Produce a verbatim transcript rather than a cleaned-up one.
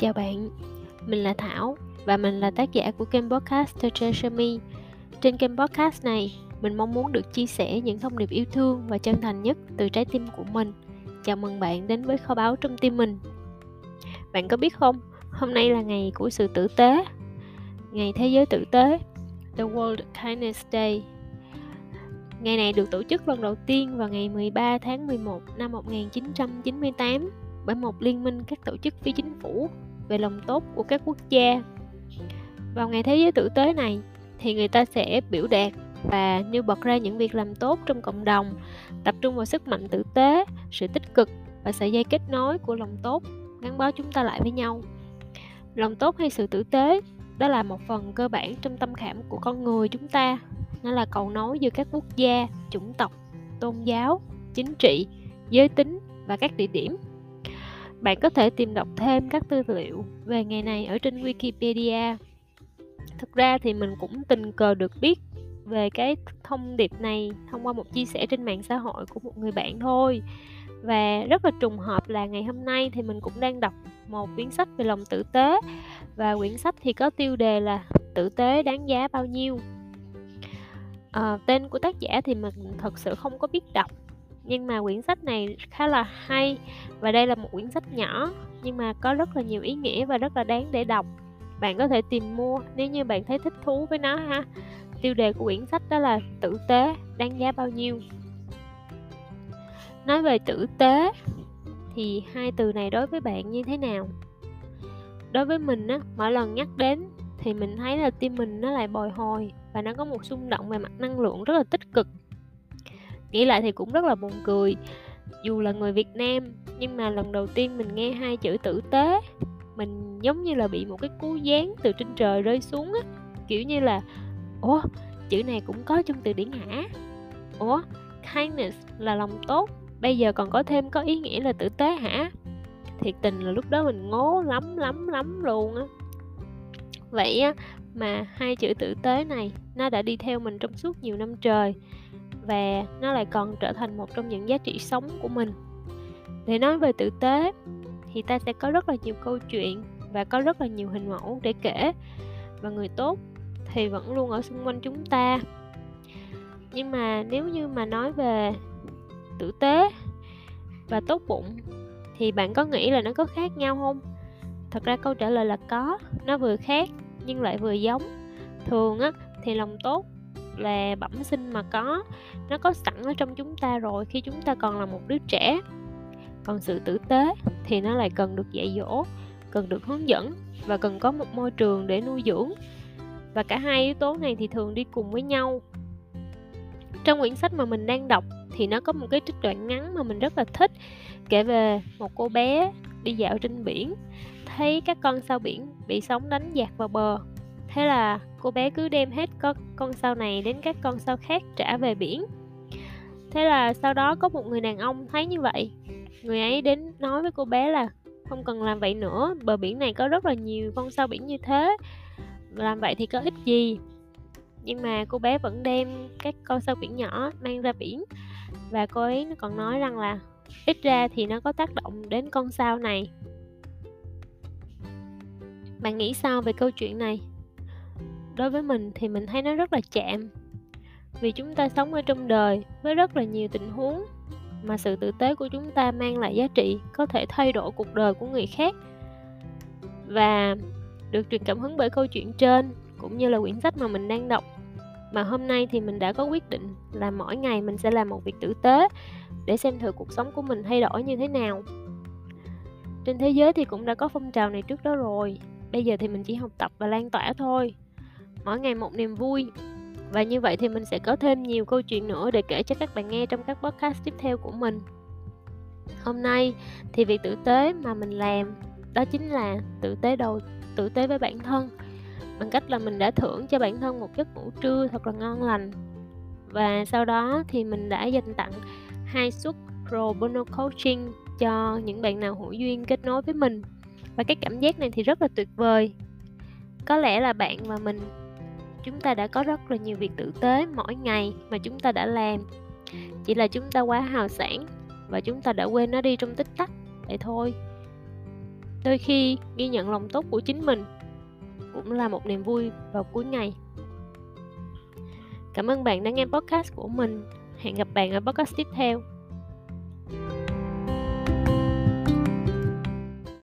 Chào bạn, mình là Thảo và mình là tác giả của kênh podcast The Jay Sami. Trên kênh podcast này, mình mong muốn được chia sẻ những thông điệp yêu thương và chân thành nhất từ trái tim của mình. Chào mừng bạn đến với kho báu trong tim mình. Bạn có biết không, hôm nay là ngày của sự tử tế, ngày thế giới tử tế, The World Kindness Day. Ngày này được tổ chức lần đầu tiên vào ngày mười ba tháng mười một năm một nghìn chín trăm chín mươi tám bởi một liên minh các tổ chức phi chính phủ về lòng tốt của các quốc gia. Vào ngày thế giới tử tế này thì người ta sẽ biểu đạt và nêu bật ra những việc làm tốt trong cộng đồng, tập trung vào sức mạnh tử tế, sự tích cực và sợi dây kết nối của lòng tốt gắn bó chúng ta lại với nhau. Lòng tốt hay sự tử tế, đó là một phần cơ bản trong tâm khảm của con người chúng ta. Nó là cầu nối giữa các quốc gia, chủng tộc, tôn giáo, chính trị, giới tính và các địa điểm. Bạn có thể tìm đọc thêm các tư liệu về ngày này ở trên Wikipedia. Thực ra thì mình cũng tình cờ được biết về cái thông điệp này thông qua một chia sẻ trên mạng xã hội của một người bạn thôi. Và rất là trùng hợp là ngày hôm nay thì mình cũng đang đọc một quyển sách về lòng tử tế. Và quyển sách thì có tiêu đề là Tử tế đáng giá bao nhiêu. À, tên của tác giả thì mình thật sự không có biết đọc, nhưng mà quyển sách này khá là hay. Và đây là một quyển sách nhỏ nhưng mà có rất là nhiều ý nghĩa và rất là đáng để đọc. Bạn có thể tìm mua nếu như bạn thấy thích thú với nó ha. Tiêu đề của quyển sách đó là Tử tế đáng giá bao nhiêu. Nói về tử tế thì hai từ này đối với bạn như thế nào? Đối với mình á, mỗi lần nhắc đến thì mình thấy là tim mình nó lại bồi hồi và nó có một xung động về mặt năng lượng rất là tích cực. Nghĩ lại thì cũng rất là buồn cười. Dù là người Việt Nam nhưng mà lần đầu tiên mình nghe hai chữ tử tế, mình giống như là bị một cái cú giáng từ trên trời rơi xuống á. Kiểu như là ủa, chữ này cũng có trong từ điển hả? Ủa, kindness là lòng tốt, bây giờ còn có thêm có ý nghĩa là tử tế hả? Thiệt tình là lúc đó mình ngố lắm lắm lắm luôn á. Vậy á, mà hai chữ tử tế này nó đã đi theo mình trong suốt nhiều năm trời. Và nó lại còn trở thành một trong những giá trị sống của mình. Để nói về tử tế thì ta sẽ có rất là nhiều câu chuyện và có rất là nhiều hình mẫu để kể. Và người tốt thì vẫn luôn ở xung quanh chúng ta. Nhưng mà nếu như mà nói về tử tế và tốt bụng thì bạn có nghĩ là nó có khác nhau không? Thật ra câu trả lời là có. Nó vừa khác nhưng lại vừa giống. Thường á, thì lòng tốt là bẩm sinh mà có. Nó có sẵn ở trong chúng ta rồi khi chúng ta còn là một đứa trẻ. Còn sự tử tế thì nó lại cần được dạy dỗ, cần được hướng dẫn và cần có một môi trường để nuôi dưỡng. Và cả hai yếu tố này thì thường đi cùng với nhau. Trong quyển sách mà mình đang đọc thì nó có một cái trích đoạn ngắn mà mình rất là thích, kể về một cô bé đi dạo trên biển, thấy các con sao biển bị sóng đánh dạt vào bờ. Thế là cô bé cứ đem hết các con sao này đến các con sao khác trả về biển. Thế là sau đó có một người đàn ông thấy như vậy. Người ấy đến nói với cô bé là không cần làm vậy nữa, bờ biển này có rất là nhiều con sao biển như thế, làm vậy thì có ích gì. Nhưng mà cô bé vẫn đem các con sao biển nhỏ mang ra biển. Và cô ấy còn nói rằng là ít ra thì nó có tác động đến con sao này. Bạn nghĩ sao về câu chuyện này? Đối với mình thì mình thấy nó rất là chạm. Vì chúng ta sống ở trong đời với rất là nhiều tình huống mà sự tử tế của chúng ta mang lại giá trị có thể thay đổi cuộc đời của người khác. Và được truyền cảm hứng bởi câu chuyện trên cũng như là quyển sách mà mình đang đọc, mà hôm nay thì mình đã có quyết định là mỗi ngày mình sẽ làm một việc tử tế để xem thử cuộc sống của mình thay đổi như thế nào. Trên thế giới thì cũng đã có phong trào này trước đó rồi. Bây giờ thì mình chỉ học tập và lan tỏa thôi. Mỗi ngày một niềm vui. Và như vậy thì mình sẽ có thêm nhiều câu chuyện nữa để kể cho các bạn nghe trong các podcast tiếp theo của mình. Hôm nay thì việc tử tế mà mình làm đó chính là tử tế đầu, tử tế với bản thân, bằng cách là mình đã thưởng cho bản thân một giấc ngủ trưa thật là ngon lành. Và sau đó thì mình đã dành tặng hai suất Pro Bono Coaching cho những bạn nào hữu duyên kết nối với mình. Và cái cảm giác này thì rất là tuyệt vời. Có lẽ là bạn và mình, chúng ta đã có rất là nhiều việc tử tế mỗi ngày mà chúng ta đã làm. Chỉ là chúng ta quá hào sảng và chúng ta đã quên nó đi trong tích tắc vậy thôi. Đôi khi ghi nhận lòng tốt của chính mình cũng là một niềm vui vào cuối ngày. Cảm ơn bạn đã nghe podcast của mình. Hẹn gặp bạn ở podcast tiếp theo.